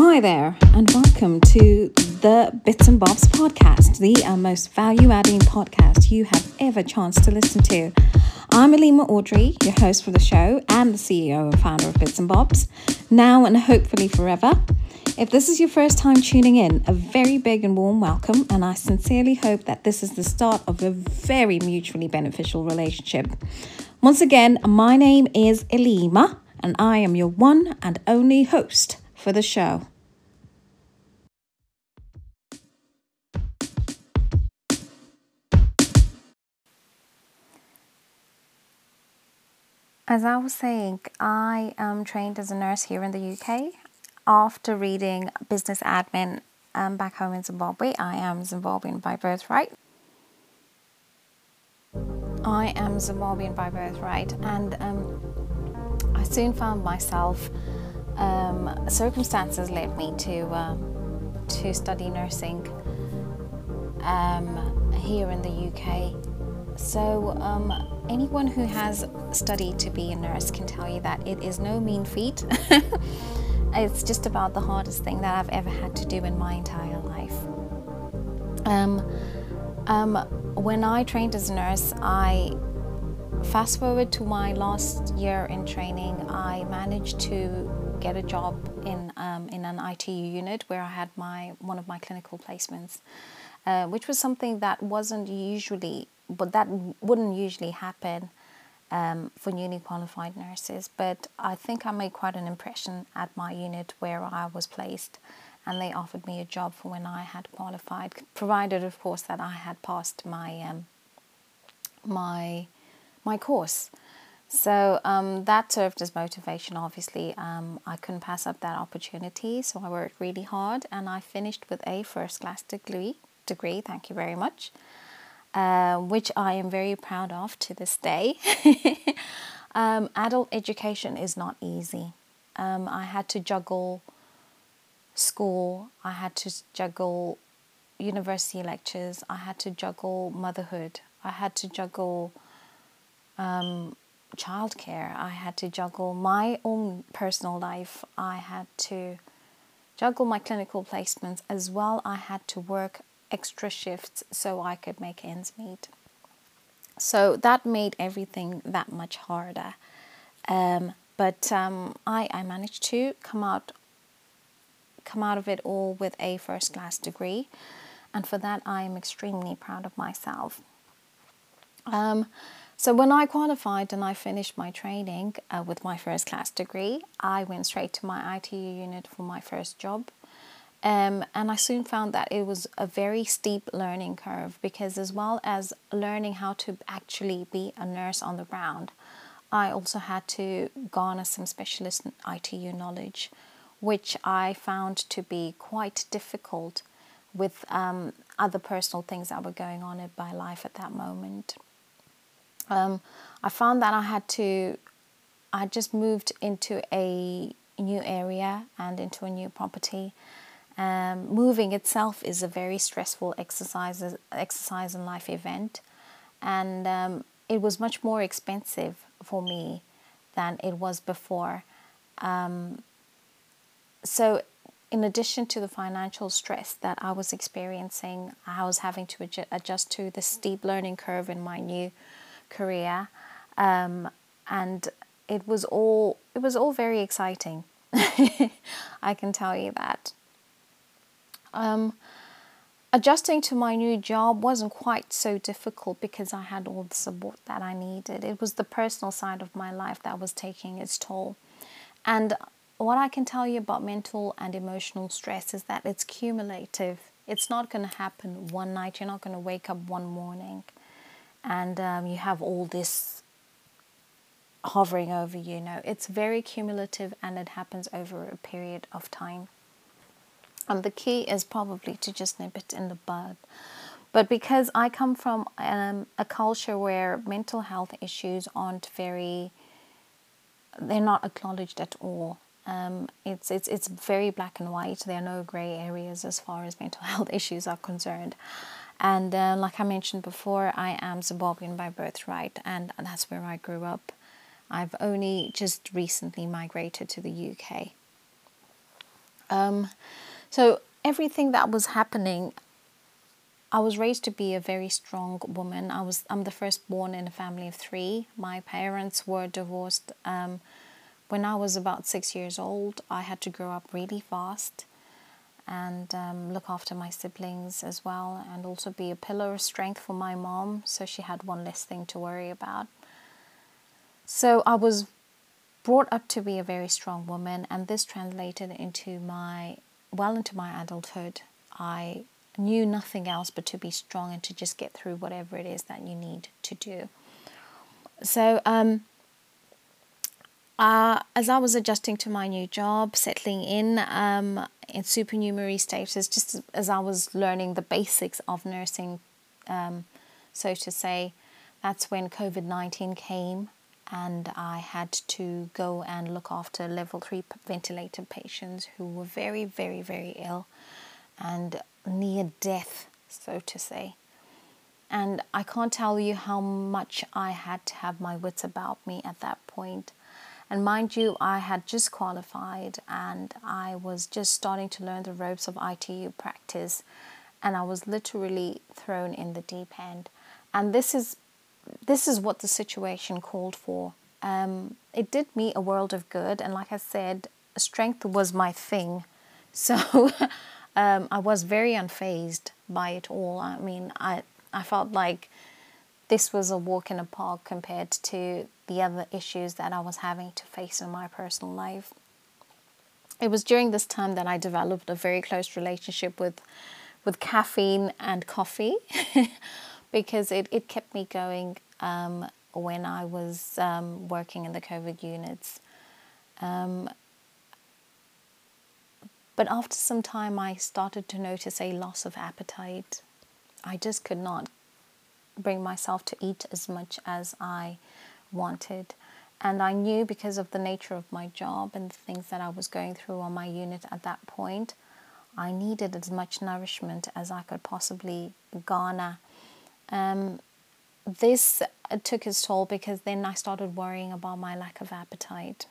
Hi there, and welcome to the Bits and Bobs podcast, the most value-adding podcast you have ever chanced to listen to. I'm Elima Audrey, your host for the show and the CEO and founder of Bits and Bobs, now and hopefully forever. If this is your first time tuning in, a very big and warm welcome, and I sincerely hope that this is the start of a very mutually beneficial relationship. Once again, my name is Elima, and I am your one and only host for the show. As I was saying, I am trained as a nurse here in the UK. After reading business admin back home in Zimbabwe, I am Zimbabwean by birthright. And I soon found myself, circumstances led me to study nursing here in the UK. So anyone who has studied to be a nurse can tell you that it is no mean feat. It's just about the hardest thing that I've ever had to do in my entire life. When I trained as a nurse, I fast forward to my last year in training, I managed to get a job in an ITU unit where I had one of my clinical placements, which was something that wouldn't usually happen for newly qualified nurses, but I think I made quite an impression at my unit where I was placed, and they offered me a job for when I had qualified, provided of course that I had passed my my course. So that served as motivation, obviously. I couldn't pass up that opportunity, so I worked really hard, and I finished with a first-class degree, thank you very much, which I am very proud of to this day. Adult education is not easy. I had to juggle school, I had to juggle university lectures, I had to juggle motherhood, I had to juggle childcare, I had to juggle my own personal life, I had to juggle my clinical placements as well, I had to work extra shifts so I could make ends meet. So that made everything that much harder. I managed to come out of it all with a first-class degree, and for that I am extremely proud of myself. So when I qualified and I finished my training with my first-class degree, I went straight to my ITU unit for my first job. And I soon found that it was a very steep learning curve, because as well as learning how to actually be a nurse on the ground, I also had to garner some specialist ITU knowledge, which I found to be quite difficult with other personal things that were going on in my life at that moment. I found that I just moved into a new area and into a new property. Moving itself is a very stressful exercise and life event. And it was much more expensive for me than it was before. So in addition to the financial stress that I was experiencing, I was having to adjust to the steep learning curve in my new career, and it was all very exciting. I can tell you that. Adjusting to my new job wasn't quite so difficult because I had all the support that I needed. It was the personal side of my life that was taking its toll. And what I can tell you about mental and emotional stress is that it's cumulative. It's not going to happen one night. You're not going to wake up one morning and you have all this hovering over you. No, it's very cumulative, and it happens over a period of time. And the key is probably to just nip it in the bud. But because I come from a culture where mental health issues they're not acknowledged at all. It's very black and white. There are no grey areas as far as mental health issues are concerned. And like I mentioned before, I am Zimbabwean by birthright, and that's where I grew up. I've only just recently migrated to the UK. So everything that was happening, I was raised to be a very strong woman. I'm the firstborn in a family of three. My parents were divorced when I was about 6 years old. I had to grow up really fast and look after my siblings as well, and also be a pillar of strength for my mom, so she had one less thing to worry about. So I was brought up to be a very strong woman, and this translated into well into my adulthood. I knew nothing else but to be strong and to just get through whatever it is that you need to do. So as I was adjusting to my new job, settling in supernumerary status, just as I was learning the basics of nursing, so to say, that's when COVID-19 came, and I had to go and look after level 3 ventilated patients who were very, very, very ill and near death, so to say. And I can't tell you how much I had to have my wits about me at that point. And mind you, I had just qualified and I was just starting to learn the ropes of ITU practice, and I was literally thrown in the deep end. And this is what the situation called for. It did me a world of good, and like I said, strength was my thing. So I was very unfazed by it all. I mean, I felt like this was a walk in a park compared to the other issues that I was having to face in my personal life. It was during this time that I developed a very close relationship with caffeine and coffee because it kept me going when I was working in the COVID units. But after some time, I started to notice a loss of appetite. I just could not bring myself to eat as much as I wanted. And I knew, because of the nature of my job and the things that I was going through on my unit at that point, I needed as much nourishment as I could possibly garner. This took its toll, because then I started worrying about my lack of appetite,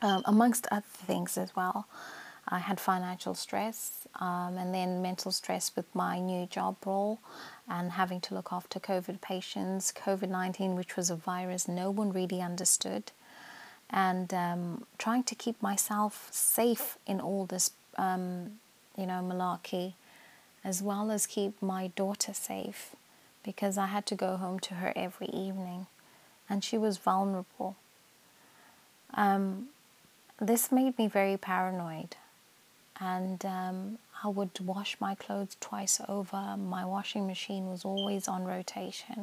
amongst other things as well. I had financial stress and then mental stress with my new job role and having to look after COVID patients, COVID-19, which was a virus no one really understood, and trying to keep myself safe in all this, malarkey, as well as keep my daughter safe, because I had to go home to her every evening and she was vulnerable. This made me very paranoid. And I would wash my clothes twice over. My washing machine was always on rotation.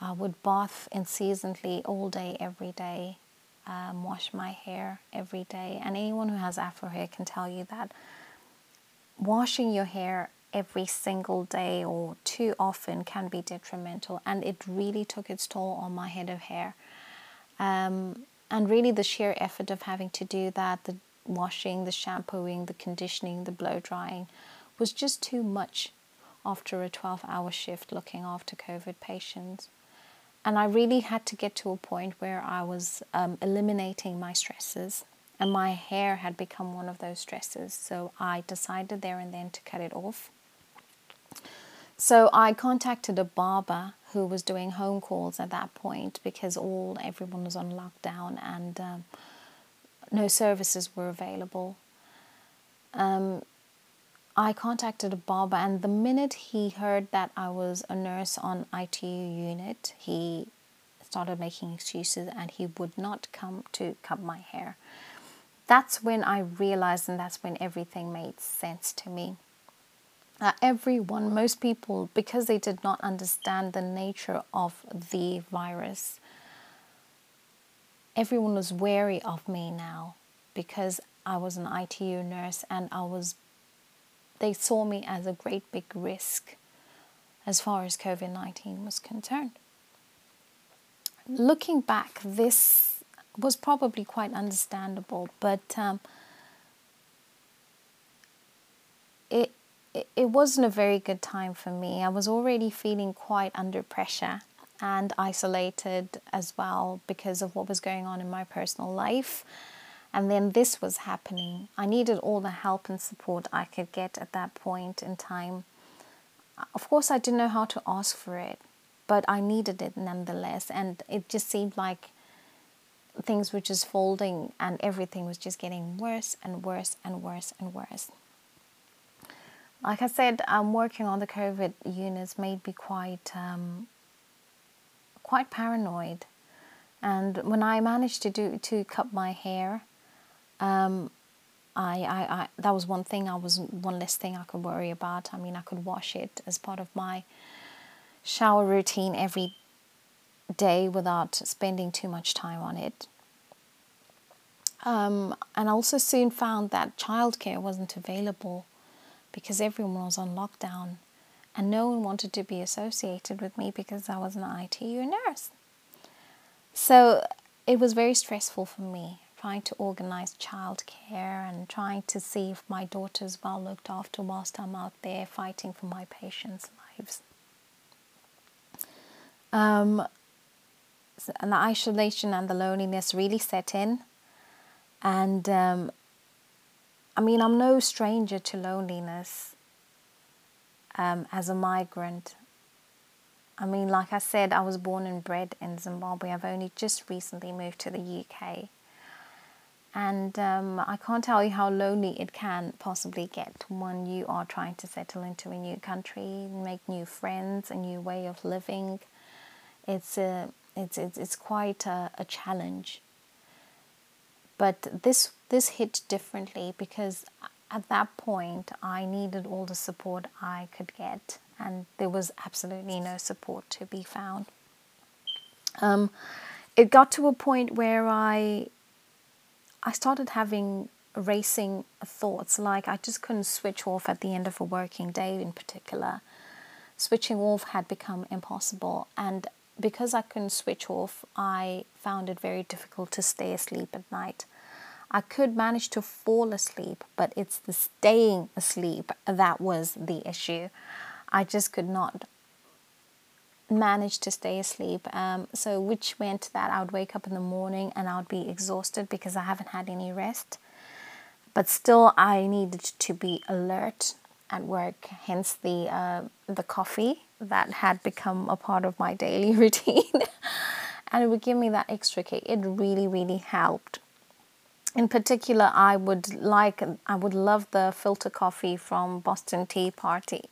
I would bath unceasonally all day, every day, wash my hair every day. And anyone who has afro hair can tell you that washing your hair every single day or too often can be detrimental. And it really took its toll on my head of hair. And really the sheer effort of having to do that, the washing, the shampooing, the conditioning, the blow drying was just too much after a 12-hour shift looking after COVID patients. And I really had to get to a point where I was eliminating my stresses, and my hair had become one of those stresses. So I decided there and then to cut it off. So I contacted a barber who was doing home calls at that point, because everyone was on lockdown and no services were available. I contacted a barber, and the minute he heard that I was a nurse on ITU unit, he started making excuses and he would not come to cut my hair. That's when I realized, and that's when everything made sense to me. Most people, because they did not understand the nature of the virus, everyone was wary of me now, because I was an ITU nurse, and they saw me as a great big risk as far as COVID-19 was concerned. Looking back, this was probably quite understandable, but it wasn't a very good time for me. I was already feeling quite under pressure and isolated as well because of what was going on in my personal life. And then this was happening. I needed all the help and support I could get at that point in time. Of course, I didn't know how to ask for it, but I needed it nonetheless. And it just seemed like things were just folding and everything was just getting worse and worse and worse and worse. Like I said, working on the COVID units made me quite, quite paranoid. And when I managed to cut my hair, I that was one thing. One less thing I could worry about. I mean, I could wash it as part of my shower routine every day without spending too much time on it. And I also soon found that childcare wasn't available because everyone was on lockdown, and no one wanted to be associated with me because I was an ITU nurse. So it was very stressful for me, trying to organise childcare and trying to see if my daughter's well looked after whilst I'm out there fighting for my patients' lives. And the isolation and the loneliness really set in. And I mean, I'm no stranger to loneliness as a migrant. I mean, like I said, I was born and bred in Zimbabwe. I've only just recently moved to the UK. And I can't tell you how lonely it can possibly get when you are trying to settle into a new country, make new friends, a new way of living. It's quite a challenge. But this hit differently because at that point I needed all the support I could get, and there was absolutely no support to be found. It got to a point where I started having racing thoughts, like I just couldn't switch off at the end of a working day in particular. Switching off had become impossible, and because I couldn't switch off, I found it very difficult to stay asleep at night. I could manage to fall asleep, but it's the staying asleep that was the issue. I just could not manage to stay asleep, so which meant that I would wake up in the morning and I would be exhausted because I haven't had any rest. But still, I needed to be alert at work, hence the coffee that had become a part of my daily routine. And it would give me that extra kick. It really, really helped. In particular, I would love the filter coffee from Boston Tea Party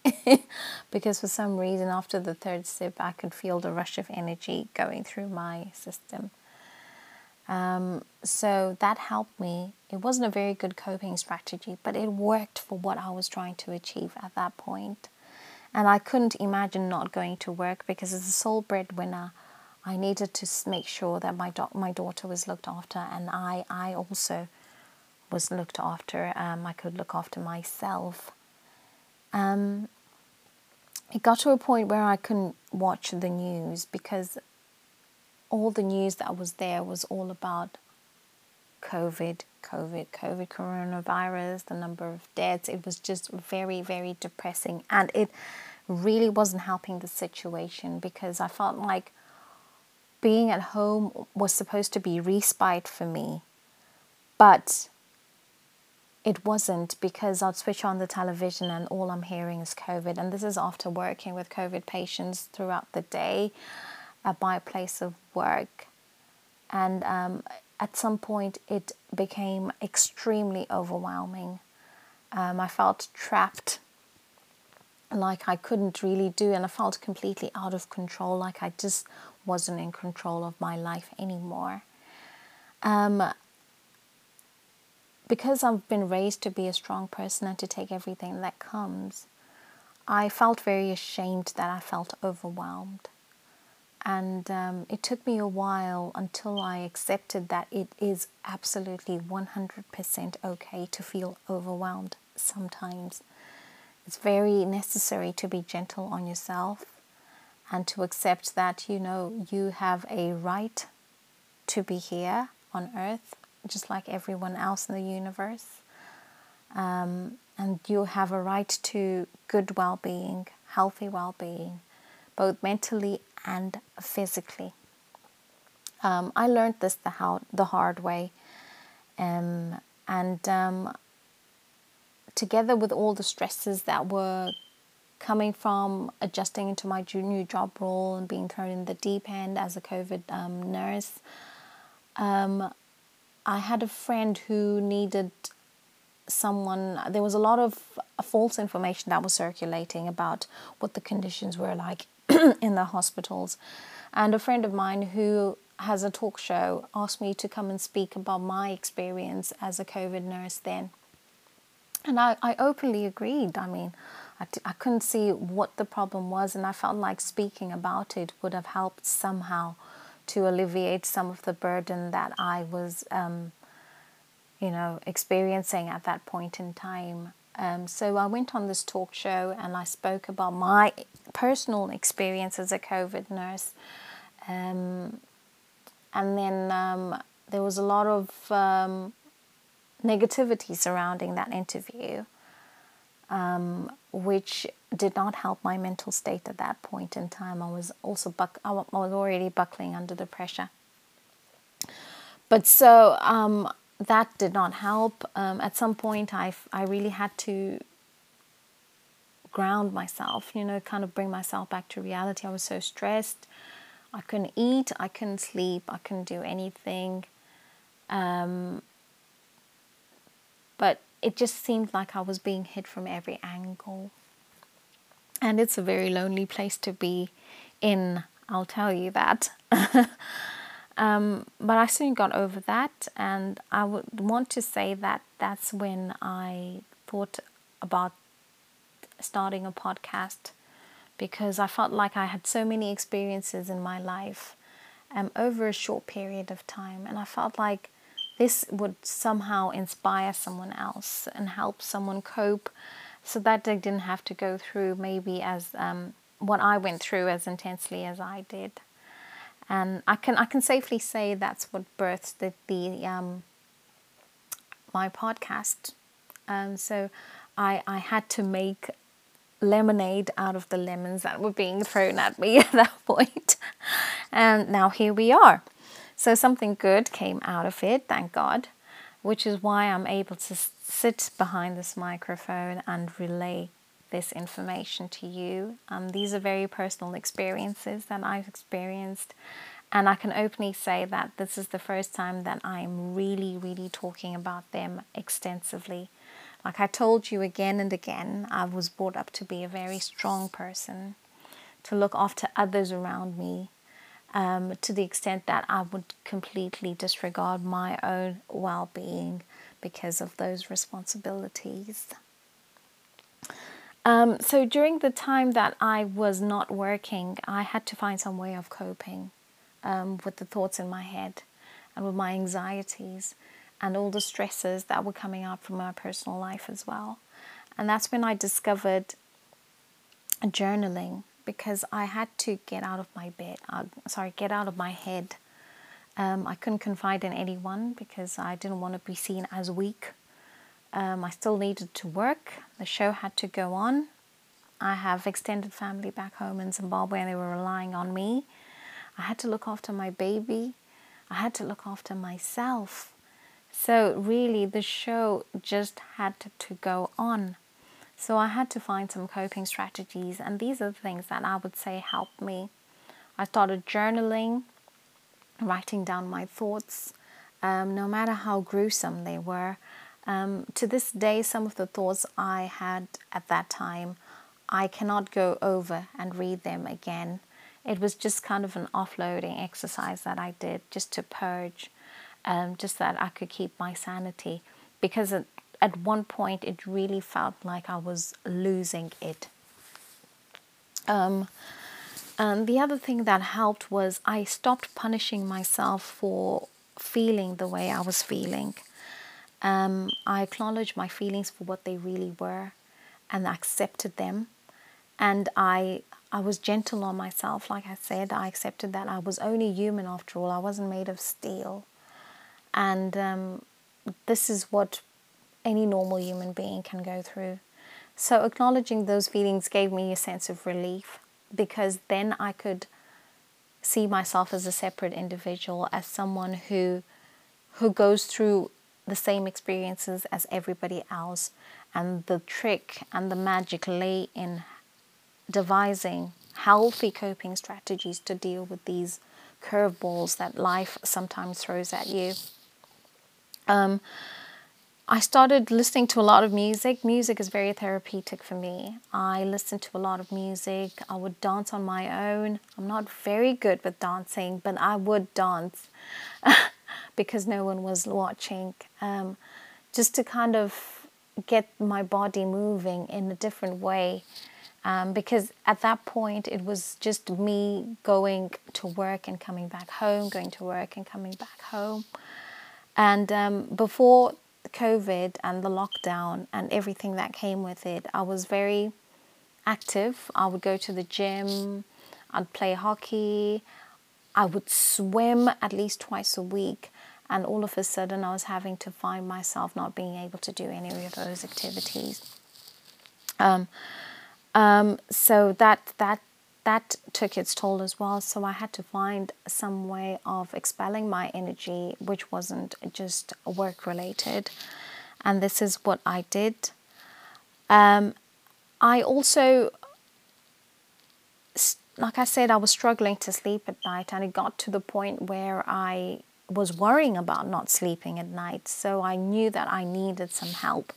because for some reason after the third sip I could feel the rush of energy going through my system. So that helped me. It wasn't a very good coping strategy, but it worked for what I was trying to achieve at that point. And I couldn't imagine not going to work because as a sole breadwinner, I needed to make sure that my daughter was looked after, and I also was looked after. I could look after myself. It got to a point where I couldn't watch the news because all the news that was there was all about COVID, coronavirus, the number of deaths. It was just very, very depressing, and it really wasn't helping the situation because I felt like being at home was supposed to be respite for me, but it wasn't because I'd switch on the television and all I'm hearing is COVID. And this is after working with COVID patients throughout the day at my place of work. And at some point it became extremely overwhelming. I felt trapped, like I couldn't really do, and I felt completely out of control, like I just wasn't in control of my life anymore. Because I've been raised to be a strong person and to take everything that comes, I felt very ashamed that I felt overwhelmed. And it took me a while until I accepted that it is absolutely 100% okay to feel overwhelmed sometimes. It's very necessary to be gentle on yourself and to accept that, you know, you have a right to be here on earth, just like everyone else in the universe. And you have a right to good well-being, healthy well-being, both mentally and physically. I learned this the hard way. Together with all the stresses that were coming from adjusting into my new job role and being thrown in the deep end as a COVID nurse, I had a friend who needed someone. There was a lot of false information that was circulating about what the conditions were like in the hospitals. And a friend of mine who has a talk show asked me to come and speak about my experience as a COVID nurse then. And I openly agreed. I mean, I couldn't see what the problem was, and I felt like speaking about it would have helped somehow to alleviate some of the burden that I was, experiencing at that point in time. So I went on this talk show and I spoke about my personal experience as a COVID nurse. And then there was a lot of negativity surrounding that interview, which did not help my mental state at that point in time. I was already buckling under the pressure. But so that did not help. At some point, I really had to ground myself, kind of bring myself back to reality. I was so stressed. I couldn't eat, I couldn't sleep, I couldn't do anything. But it just seemed like I was being hit from every angle. And it's a very lonely place to be in, I'll tell you that. But I soon got over that, and I would want to say that that's when I thought about starting a podcast, because I felt like I had so many experiences in my life over a short period of time, and I felt like this would somehow inspire someone else and help someone cope, so that they didn't have to go through maybe as what I went through as intensely as I did. And I can safely say that's what birthed my podcast. So I had to make lemonade out of the lemons that were being thrown at me at that point. And now here we are. So something good came out of it, thank God, which is why I'm able to sit behind this microphone and relay this information to you. These are very personal experiences that I've experienced, and I can openly say that this is the first time that I'm really, really talking about them extensively. Like I told you again and again, I was brought up to be a very strong person, to look after others around me, to the extent that I would completely disregard my own well-being because of those responsibilities. So during the time that I was not working, I had to find some way of coping with the thoughts in my head and with my anxieties and all the stresses that were coming out from my personal life as well. And that's when I discovered journaling, because I had to get out of my bed. Get out of my head. I couldn't confide in anyone because I didn't want to be seen as weak. I still needed to work. The show had to go on. I have extended family back home in Zimbabwe and they were relying on me. I had to look after my baby. I had to look after myself. So really, the show just had to go on. So I had to find some coping strategies, and these are the things that I would say helped me. I started journaling, writing down my thoughts, no matter how gruesome they were. To this day, some of the thoughts I had at that time, I cannot go over and read them again. It was just kind of an offloading exercise that I did just to purge. Just that I could keep my sanity, because at one point it really felt like I was losing it. And the other thing that helped was I stopped punishing myself for feeling the way I was feeling. I acknowledged my feelings for what they really were and accepted them. And I was gentle on myself, like I said. I accepted that I was only human after all. I wasn't made of steel. And this is what any normal human being can go through. So acknowledging those feelings gave me a sense of relief, because then I could see myself as a separate individual, as someone who goes through the same experiences as everybody else. And the trick and the magic lay in devising healthy coping strategies to deal with these curveballs that life sometimes throws at you. I started listening to a lot of music. Music is very therapeutic for me. I listen to a lot of music. I would dance on my own. I'm not very good with dancing, but I would dance because no one was watching. Just to kind of get my body moving in a different way. Because at that point, it was just me going to work and coming back home, going to work and coming back home. And before COVID and the lockdown and everything that came with it, I was very active. I would go to the gym, I'd play hockey, I would swim at least twice a week. And all of a sudden, I was having to find myself not being able to do any of those activities. So that took its toll as well. So I had to find some way of expelling my energy, which wasn't just work related. And this is what I did. I also, like I said, I was struggling to sleep at night, and it got to the point where I was worrying about not sleeping at night. So I knew that I needed some help.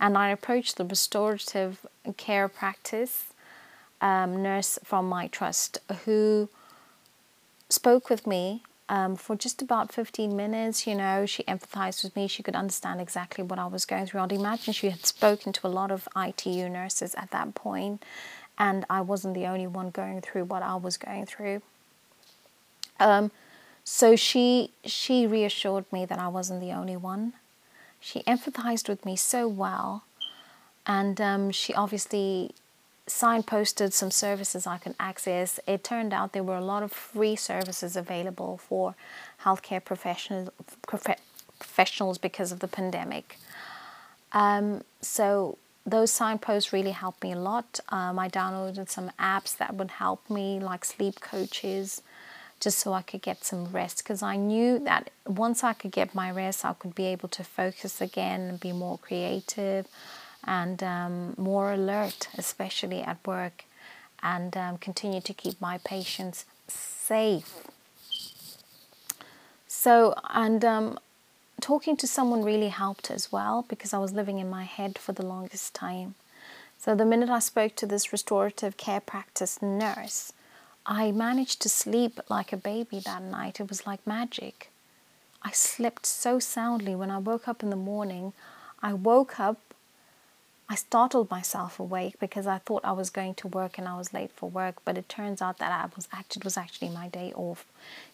And I approached the restorative care practice nurse from my trust, who spoke with me for just about 15 minutes. You know, she empathized with me. She could understand exactly what I was going through. I'd imagine she had spoken to a lot of ITU nurses at that point, and I wasn't the only one going through what I was going through. So she reassured me that I wasn't the only one. She empathized with me so well, and she obviously signposted some services I could access. It turned out there were a lot of free services available for healthcare professionals because of the pandemic. So those signposts really helped me a lot. I downloaded some apps that would help me, like sleep coaches, just so I could get some rest, because I knew that once I could get my rest, I could be able to focus again and be more creative and more alert, especially at work, and continue to keep my patients safe. So, and talking to someone really helped as well, because I was living in my head for the longest time. So the minute I spoke to this restorative care practice nurse, I managed to sleep like a baby that night. It was like magic. I slept so soundly. When I woke up in the morning, I woke up, I startled myself awake because I thought I was going to work and I was late for work, but it turns out that it was actually my day off.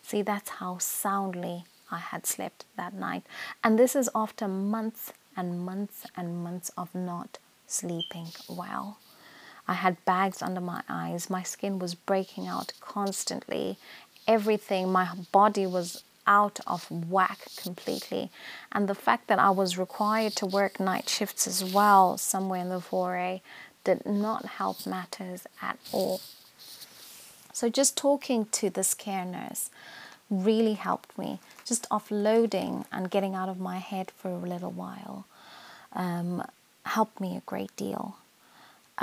See, that's how soundly I had slept that night. And this is after months and months and months of not sleeping well. I had bags under my eyes, my skin was breaking out constantly, everything, my body was out of whack completely. And the fact that I was required to work night shifts as well, somewhere in the foray, did not help matters at all. So just talking to this care nurse really helped me, just offloading and getting out of my head for a little while, helped me a great deal.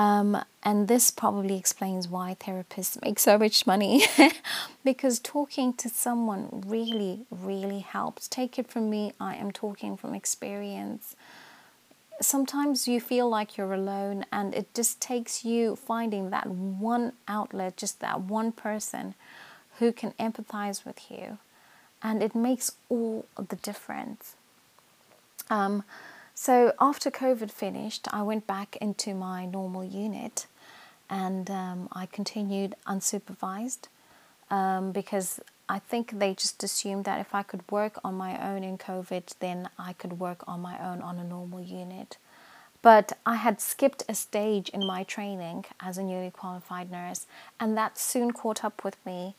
And this probably explains why therapists make so much money because talking to someone really, really helps. Take it from me, I am talking from experience. Sometimes you feel like you're alone, and it just takes you finding that one outlet, just that one person who can empathize with you, and it makes all the difference. So after COVID finished, I went back into my normal unit, and I continued unsupervised because I think they just assumed that if I could work on my own in COVID, then I could work on my own on a normal unit. But I had skipped a stage in my training as a newly qualified nurse, and that soon caught up with me.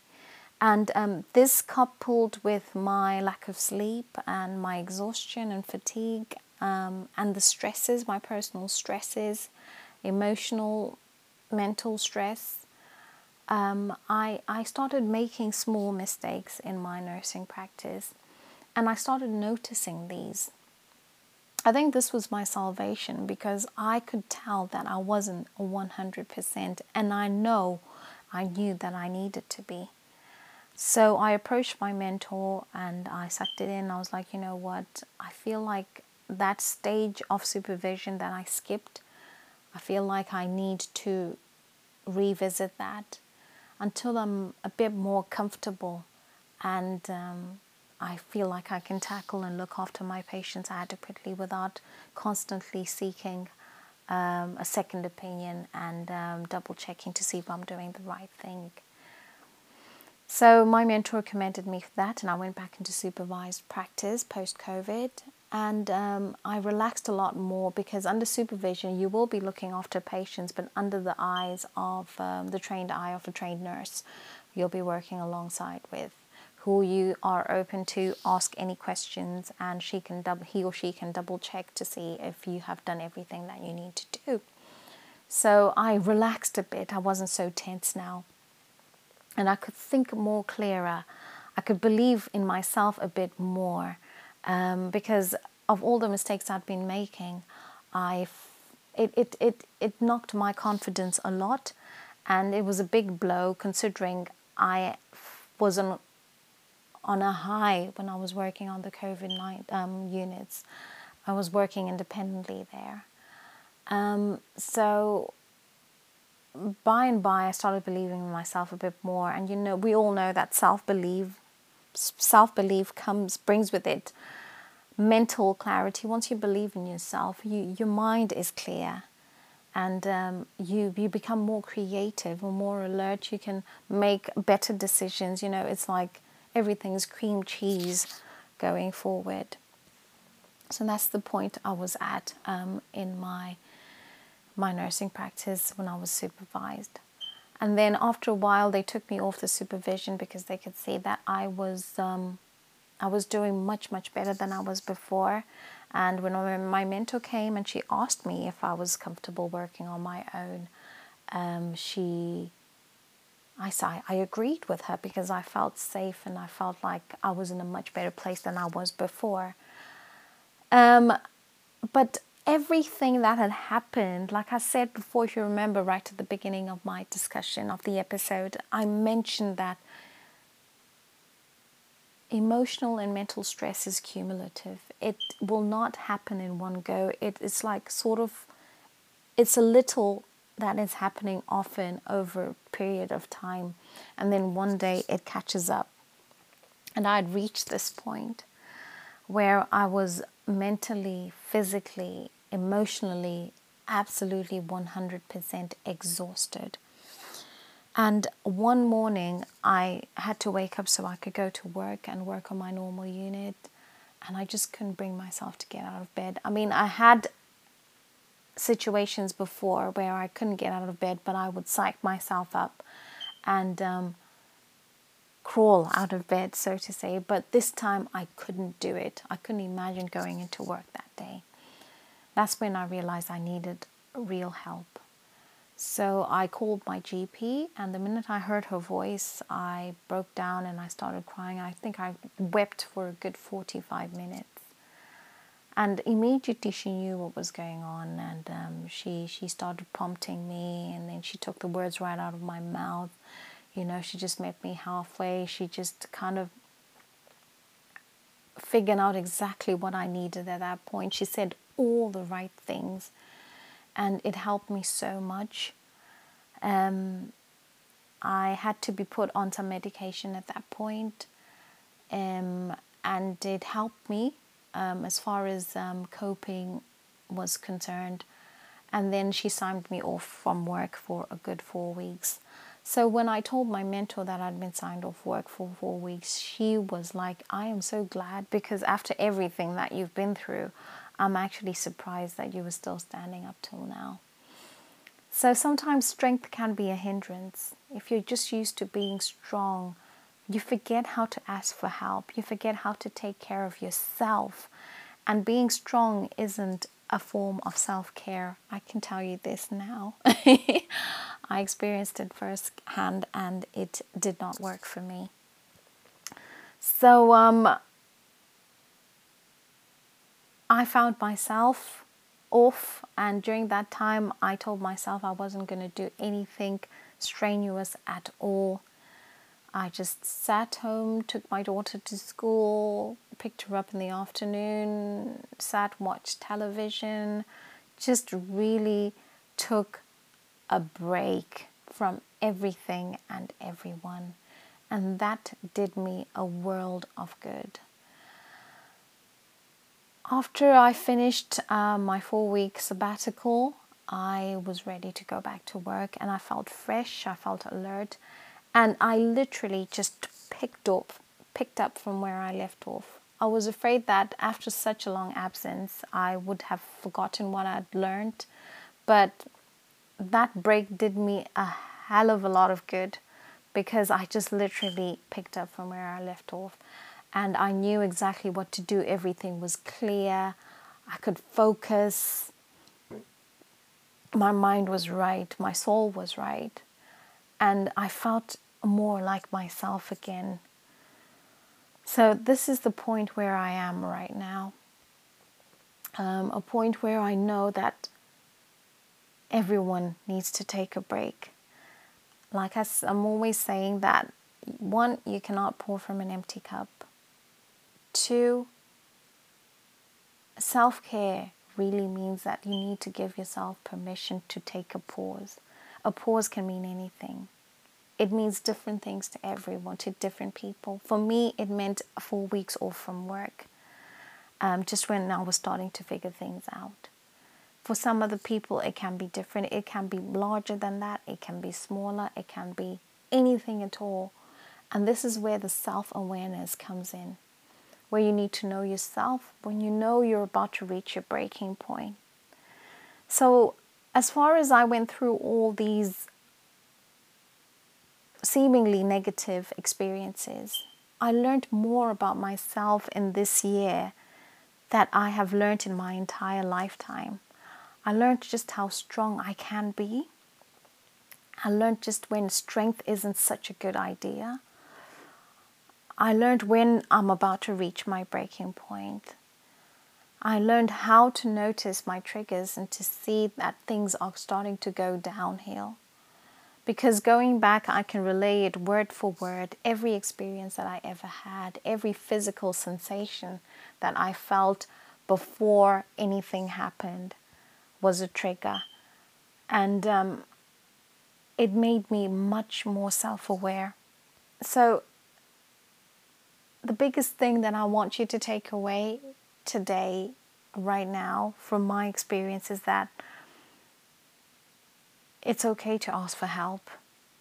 And this, coupled with my lack of sleep and my exhaustion and fatigue, and the stresses, my personal stresses, emotional, mental stress, I started making small mistakes in my nursing practice, and I started noticing these. I think this was my salvation, because I could tell that I wasn't 100%, and I knew that I needed to be. So I approached my mentor and I sucked it in. I was like, you know what, I feel like that stage of supervision that I skipped, I feel like I need to revisit that until I'm a bit more comfortable and I feel like I can tackle and look after my patients adequately without constantly seeking a second opinion and double checking to see if I'm doing the right thing. So my mentor commended me for that, and I went back into supervised practice post-COVID, and I relaxed a lot more, because under supervision you will be looking after patients, but under the eyes of the trained eye of a trained nurse you'll be working alongside with, who you are open to ask any questions, and he or she can double check to see if you have done everything that you need to do. So I relaxed a bit, I wasn't so tense now, and I could think more clearer, I could believe in myself a bit more, because of all the mistakes I'd been making, it knocked my confidence a lot, and it was a big blow considering I wasn't on a high when I was working on the COVID-19 units. I was working independently there. So by and by I started believing in myself a bit more, and you know, we all know that self-belief brings with it mental clarity. Once you believe in yourself, your mind is clear, and you become more creative or more alert. You can make better decisions. You know, it's like everything is cream cheese going forward. So that's the point I was at in my nursing practice when I was supervised. And then after a while they took me off the supervision, because they could see that I was doing much better than I was before. And when my mentor came and she asked me if I was comfortable working on my own, I agreed with her, because I felt safe and I felt like I was in a much better place than I was before. But everything that had happened, like I said before, if you remember right at the beginning of my discussion of the episode, I mentioned that emotional and mental stress is cumulative. It will not happen in one go. It's like it's a little that is happening often over a period of time, and then one day it catches up. And I had reached this point where I was mentally, physically, emotionally, absolutely 100% exhausted. And one morning I had to wake up so I could go to work and work on my normal unit, and I just couldn't bring myself to get out of bed. I mean, I had situations before where I couldn't get out of bed, but I would psych myself up and crawl out of bed, so to say. But this time I couldn't do it. I couldn't imagine going into work that day. That's when I realized I needed real help. So I called my GP, and the minute I heard her voice I broke down and I started crying. I think I wept for a good 45 minutes. And immediately she knew what was going on, and she started prompting me, and then she took the words right out of my mouth. You know, she just met me halfway. She just kind of figured out exactly what I needed at that point. She said all the right things, and it helped me so much. I had to be put on some medication at that point, and it helped me. As far as coping was concerned. And then she signed me off from work for a good 4 weeks. So when I told my mentor that I'd been signed off work for 4 weeks, she was like, I am so glad, because after everything that you've been through, I'm actually surprised that you were still standing up till now. So sometimes strength can be a hindrance. If you're just used to being strong, you forget how to ask for help. You forget how to take care of yourself. And being strong isn't a form of self-care. I can tell you this now. I experienced it firsthand, and it did not work for me. So I found myself off, and during that time I told myself I wasn't going to do anything strenuous at all. I just sat home, took my daughter to school, picked her up in the afternoon, sat, watched television, just really took a break from everything and everyone. And that did me a world of good. After I finished my 4-week sabbatical, I was ready to go back to work, and I felt fresh, I felt alert, and I literally just picked up from where I left off. I was afraid that after such a long absence, I would have forgotten what I'd learned, but that break did me a hell of a lot of good, because I just literally picked up from where I left off, and I knew exactly what to do. Everything was clear, I could focus, my mind was right, my soul was right, and I felt more like myself again. So this is the point where I am right now, a point where I know that everyone needs to take a break. Like I'm always saying that, one, you cannot pour from an empty cup. Two, self-care really means that you need to give yourself permission to take a pause. A pause can mean anything. It means different things to everyone, to different people. For me, it meant 4 weeks off from work, just when I was starting to figure things out. For some other people, it can be different. It can be larger than that. It can be smaller. It can be anything at all. And this is where the self-awareness comes in, where you need to know yourself when you know you're about to reach your breaking point. So as far as I went through all these seemingly negative experiences, I learned more about myself in this year that I have learned in my entire lifetime. I learned just how strong I can be. I learned just when strength isn't such a good idea. I learned when I'm about to reach my breaking point. I learned how to notice my triggers and to see that things are starting to go downhill. Because going back, I can relay it word for word, every experience that I ever had, every physical sensation that I felt before anything happened was a trigger. And it made me much more self-aware. So the biggest thing that I want you to take away today, right now, from my experience is that it's okay to ask for help.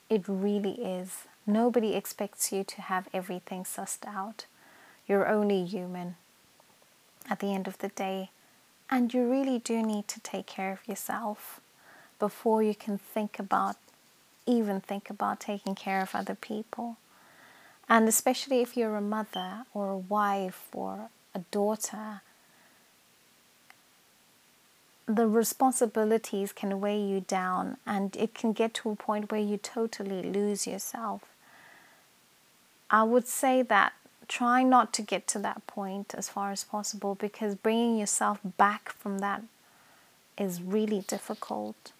It really is. Nobody expects you to have everything sussed out. You're only human at the end of the day. And you really do need to take care of yourself before you can even think about taking care of other people. And especially if you're a mother or a wife or a daughter, the responsibilities can weigh you down, and it can get to a point where you totally lose yourself. I would say that try not to get to that point as far as possible, because bringing yourself back from that is really difficult.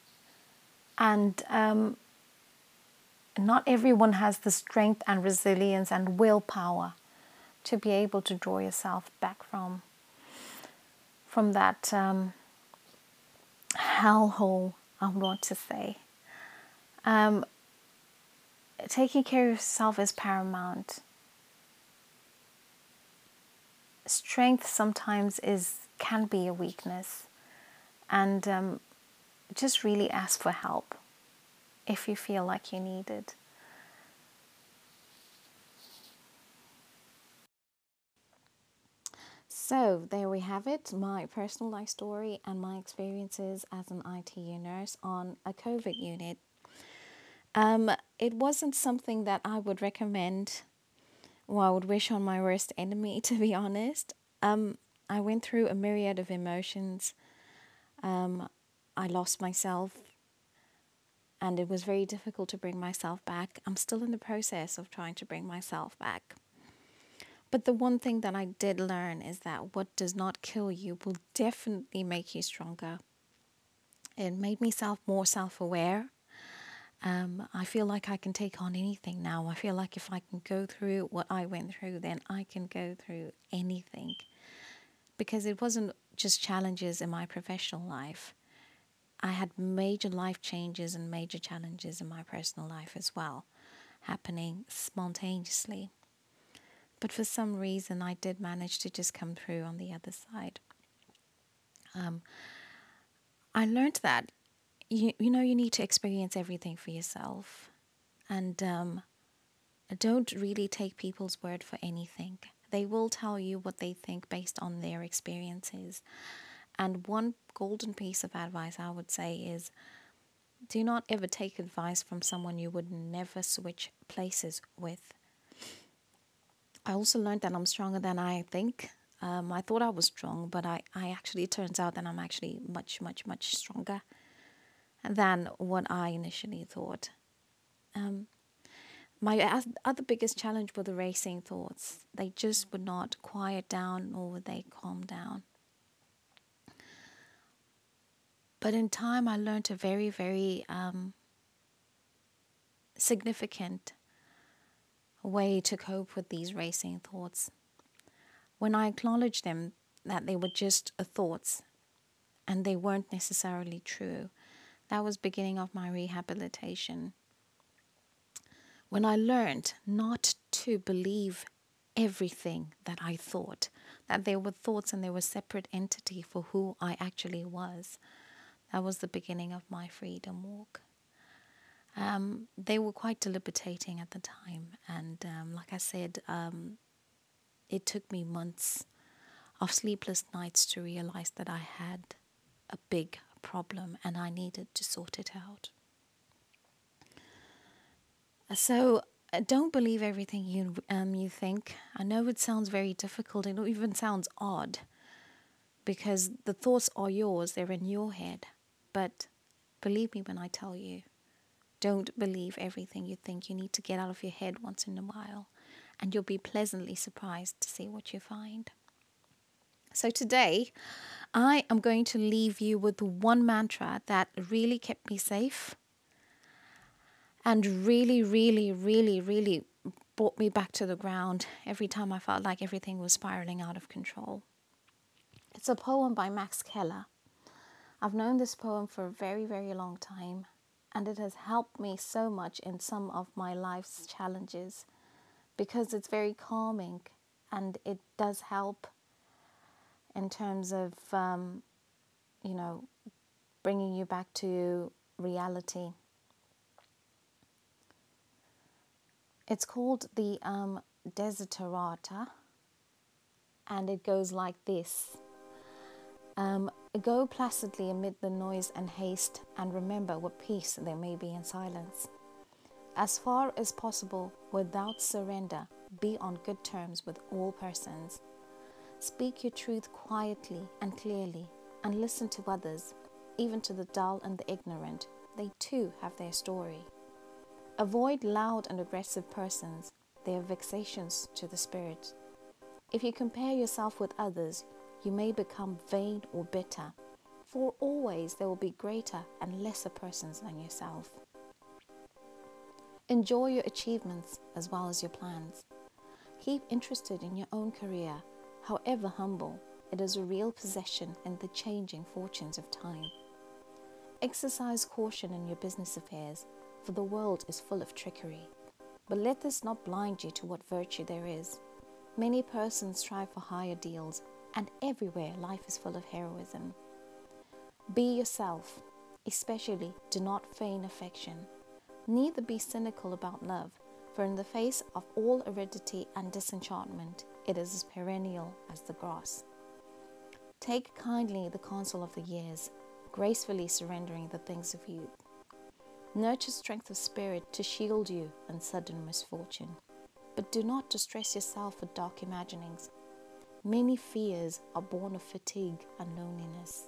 And not everyone has the strength and resilience and willpower to be able to draw yourself back from that hellhole, I want to say. Taking care of yourself is paramount. Strength sometimes can be a weakness, and just really ask for help if you feel like you need it. So there we have it, my personal life story and my experiences as an ITU nurse on a COVID unit. It wasn't something that I would recommend, or I would wish on my worst enemy, to be honest. I went through a myriad of emotions. I lost myself, and it was very difficult to bring myself back. I'm still in the process of trying to bring myself back. But the one thing that I did learn is that what does not kill you will definitely make you stronger. It made me more self-aware. I feel like I can take on anything now. I feel like if I can go through what I went through, then I can go through anything. Because it wasn't just challenges in my professional life. I had major life changes and major challenges in my personal life as well, happening spontaneously. But for some reason, I did manage to just come through on the other side. I learned that, you know, you need to experience everything for yourself. And don't really take people's word for anything. They will tell you what they think based on their experiences. And one golden piece of advice I would say is, do not ever take advice from someone you would never switch places with. I also learned that I'm stronger than I think. I thought I was strong, but I actually, it turns out that I'm actually much, much, much stronger than what I initially thought. My other biggest challenge were the racing thoughts. They just would not quiet down, nor would they calm down. But in time, I learned a very, very significant way to cope with these racing thoughts. When I acknowledged them, that they were just thoughts and they weren't necessarily true, that was the beginning of my rehabilitation. When I learned not to believe everything that I thought, that they were thoughts and they were a separate entity for who I actually was, that was the beginning of my freedom walk. They were quite debilitating at the time, and like I said, it took me months of sleepless nights to realize that I had a big problem and I needed to sort it out. So don't believe everything you think. I know it sounds very difficult, and it even sounds odd, because the thoughts are yours, they're in your head, but believe me when I tell you, don't believe everything you think. You need to get out of your head once in a while, and you'll be pleasantly surprised to see what you find. So today, I am going to leave you with one mantra that really kept me safe and really, really, really, really brought me back to the ground every time I felt like everything was spiraling out of control. It's a poem by Max Keller. I've known this poem for a very, very long time, and it has helped me so much in some of my life's challenges, because it's very calming and it does help in terms of, you know, bringing you back to reality. It's called the Desiderata, and it goes like this. Go placidly amid the noise and haste, and remember what peace there may be in silence. As far as possible, without surrender, be on good terms with all persons. Speak your truth quietly and clearly, and listen to others, even to the dull and the ignorant. They too have their story. Avoid loud and aggressive persons. They are vexations to the spirit. If you compare yourself with others, you may become vain or bitter, for always there will be greater and lesser persons than yourself. Enjoy your achievements as well as your plans. Keep interested in your own career, however humble, it is a real possession in the changing fortunes of time. Exercise caution in your business affairs, for the world is full of trickery. But let this not blind you to what virtue there is. Many persons strive for higher deals, and everywhere life is full of heroism. Be yourself, especially do not feign affection. Neither be cynical about love, for in the face of all aridity and disenchantment, it is as perennial as the grass. Take kindly the counsel of the years, gracefully surrendering the things of youth. Nurture strength of spirit to shield you in sudden misfortune, but do not distress yourself with dark imaginings. Many fears are born of fatigue and loneliness.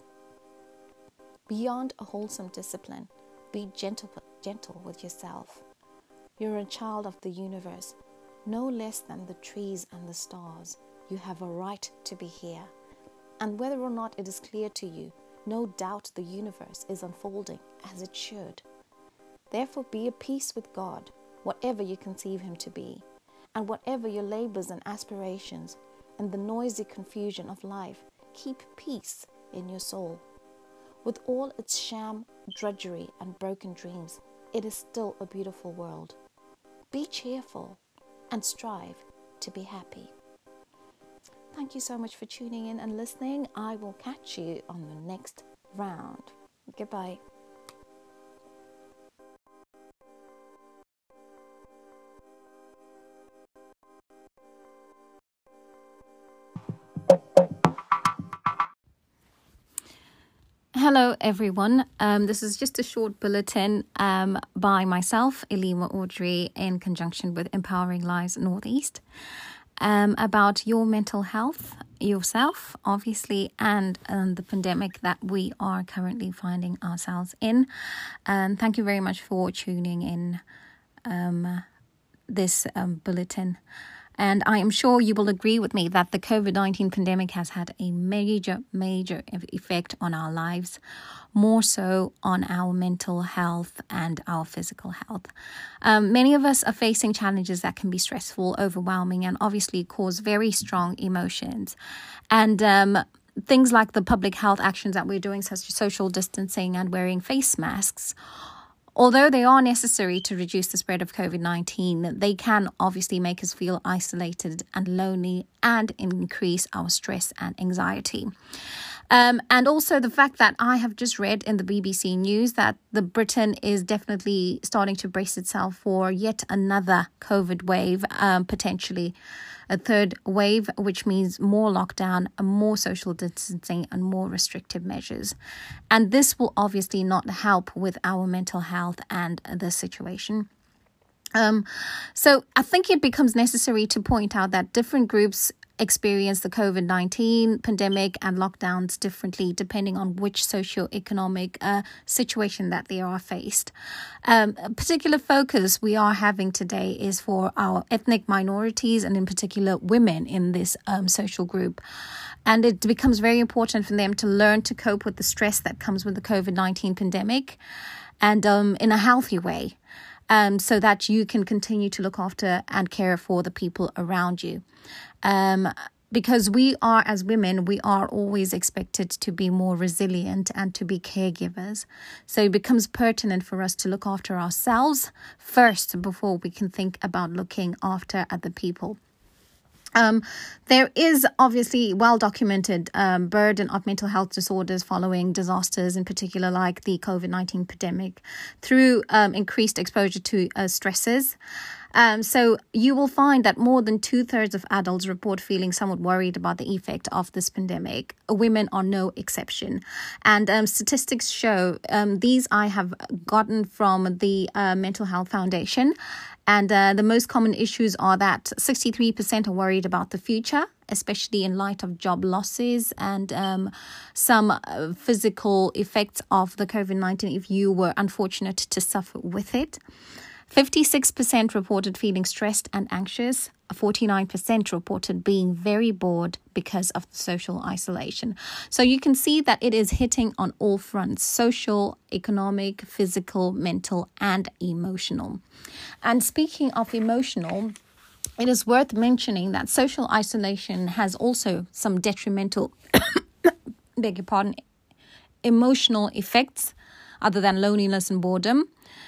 Beyond a wholesome discipline, be gentle with yourself. You're a child of the universe. no less than the trees and the stars. You have a right to be here. And whether or not it is clear to you, no doubt the universe is unfolding as it should. Therefore be at peace with God, whatever you conceive him to be, and whatever your labors and aspirations, and the noisy confusion of life, keep peace in your soul. With all its sham, drudgery, and broken dreams, it is still a beautiful world. Be cheerful and strive to be happy. Thank you so much for tuning in and listening. I will catch you on the next round. Goodbye. Hello everyone, this is just a short bulletin by myself, Elima Audrey, in conjunction with Empowering Lives Northeast, about your mental health, yourself obviously, and the pandemic that we are currently finding ourselves in. Thank you very much for tuning in this bulletin. And I am sure you will agree with me that the COVID-19 pandemic has had a major, major effect on our lives, more so on our mental health and our physical health. Many of us are facing challenges that can be stressful, overwhelming, and obviously cause very strong emotions. And things like the public health actions that we're doing, such as social distancing and wearing face masks, although they are necessary to reduce the spread of COVID-19, they can obviously make us feel isolated and lonely and increase our stress and anxiety. And also the fact that I have just read in the BBC News that Britain is definitely starting to brace itself for yet another COVID wave, potentially a third wave, which means more lockdown, more social distancing and more restrictive measures. And this will obviously not help with our mental health and the situation. So I think it becomes necessary to point out that different groups experience the COVID-19 pandemic and lockdowns differently depending on which socioeconomic situation that they are faced. A particular focus we are having today is for our ethnic minorities and in particular women in this social group. And it becomes very important for them to learn to cope with the stress that comes with the COVID-19 pandemic and in a healthy way, so that you can continue to look after and care for the people around you. Because we are, as women, we are always expected to be more resilient and to be caregivers. So it becomes pertinent for us to look after ourselves first before we can think about looking after other people. There is obviously well-documented burden of mental health disorders following disasters, in particular like the COVID-19 pandemic, through increased exposure to stresses. So you will find that more than 2/3 of adults report feeling somewhat worried about the effect of this pandemic. Women are no exception. And statistics show, these I have gotten from the Mental Health Foundation. And the most common issues are that 63% are worried about the future, especially in light of job losses and some physical effects of the COVID-19 if you were unfortunate to suffer with it. 56% reported feeling stressed and anxious. 49% reported being very bored because of the social isolation. So you can see that it is hitting on all fronts: social, economic, physical, mental, and emotional. And speaking of emotional, it is worth mentioning that social isolation has also some detrimental, beg your pardon, emotional effects other than loneliness and boredom.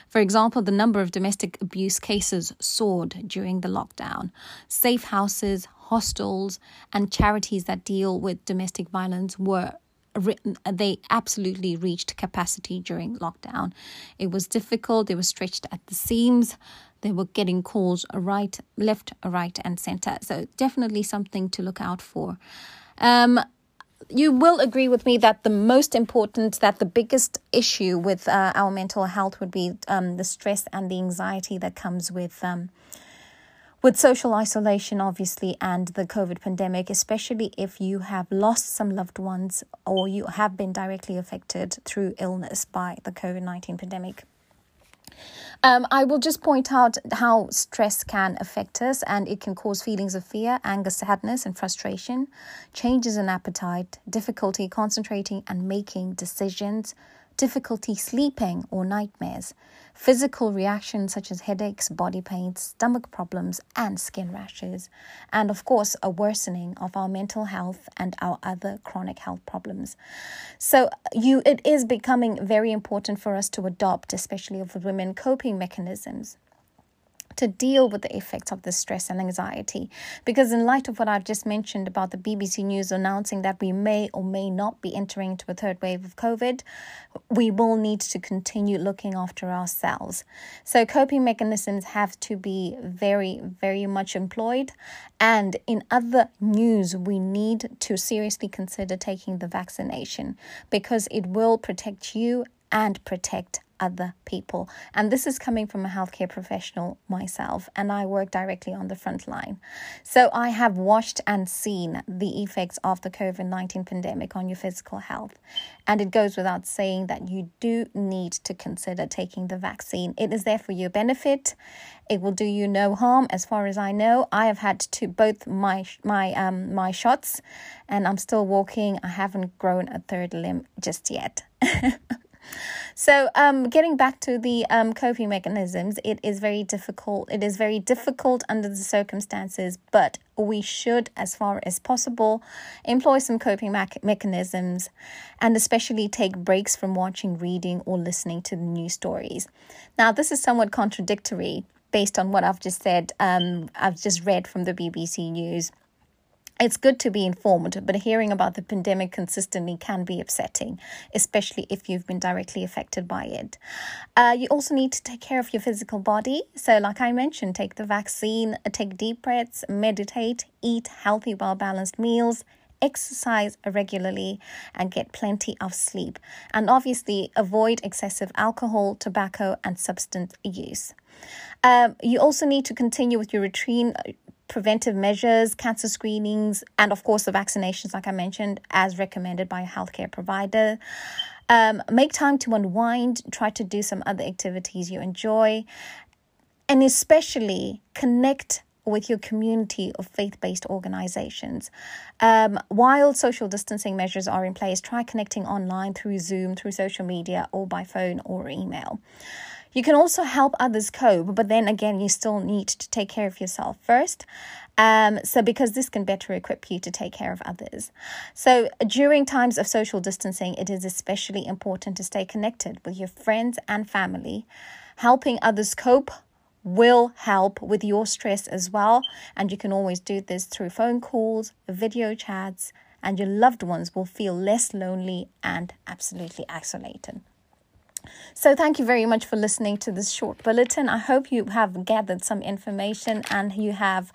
For example, the number of domestic abuse cases soared during the lockdown. Safe houses, hostels, and charities that deal with domestic violence they absolutely reached capacity during lockdown. It was difficult. They were stretched at the seams. They were getting calls right, left, right, and center. So definitely something to look out for. You will agree with me that the biggest issue with our mental health would be the stress and the anxiety that comes with social isolation, obviously, and the COVID pandemic, especially if you have lost some loved ones or you have been directly affected through illness by the COVID-19 pandemic. I will just point out how stress can affect us, and it can cause feelings of fear, anger, sadness, and frustration, changes in appetite, difficulty concentrating and making decisions, difficulty sleeping or nightmares, physical reactions such as headaches, body pains, stomach problems, and skin rashes, and of course, a worsening of our mental health and our other chronic health problems. So it is becoming very important for us to adopt, especially for women, coping mechanisms to deal with the effects of the stress and anxiety. Because in light of what I've just mentioned about the BBC News announcing that we may or may not be entering into a third wave of COVID, we will need to continue looking after ourselves. So coping mechanisms have to be very, very much employed. And in other news, we need to seriously consider taking the vaccination, because it will protect you and protect other people. And this is coming from a healthcare professional myself, and I work directly on the front line. So I have watched and seen the effects of the COVID-19 pandemic on your physical health. And it goes without saying that you do need to consider taking the vaccine. It is there for your benefit. It will do you no harm. As far as I know, I have had to both my shots, and I'm still walking. I haven't grown a third limb just yet. So getting back to the coping mechanisms, it is very difficult. It is very difficult under the circumstances, but we should, as far as possible, employ some coping mechanisms, and especially take breaks from watching, reading, or listening to the news stories. Now, this is somewhat contradictory based on what I've just said. I've just read from the BBC News. It's good to be informed, but hearing about the pandemic consistently can be upsetting, especially if you've been directly affected by it. You also need to take care of your physical body. So like I mentioned, take the vaccine, take deep breaths, meditate, eat healthy, well-balanced meals, exercise regularly, and get plenty of sleep. And obviously, avoid excessive alcohol, tobacco, and substance use. You also need to continue with your routine, preventive measures, cancer screenings, and of course the vaccinations, like I mentioned, as recommended by a healthcare provider. Make time to unwind, try to do some other activities you enjoy, and especially connect with your community of faith-based organizations. While social distancing measures are in place, try connecting online through Zoom, through social media, or by phone or email. You can also help others cope, but then again, you still need to take care of yourself first. So because this can better equip you to take care of others. So during times of social distancing, it is especially important to stay connected with your friends and family. Helping others cope will help with your stress as well. And you can always do this through phone calls, video chats, and your loved ones will feel less lonely and absolutely isolated. So thank you very much for listening to this short bulletin. I hope you have gathered some information and you have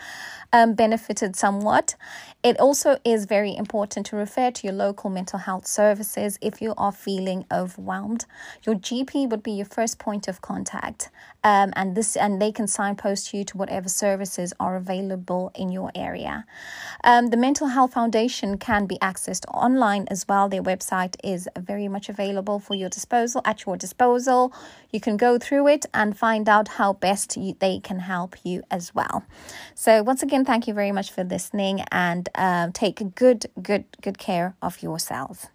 benefited somewhat. It also is very important to refer to your local mental health services if you are feeling overwhelmed. Your GP would be your first point of contact, and they can signpost you to whatever services are available in your area. The Mental Health Foundation can be accessed online as well. Their website is very much available for your disposal at your disposal. You can go through it and find out how best they can help you as well. So once again, thank you very much for listening, and take good care of yourself.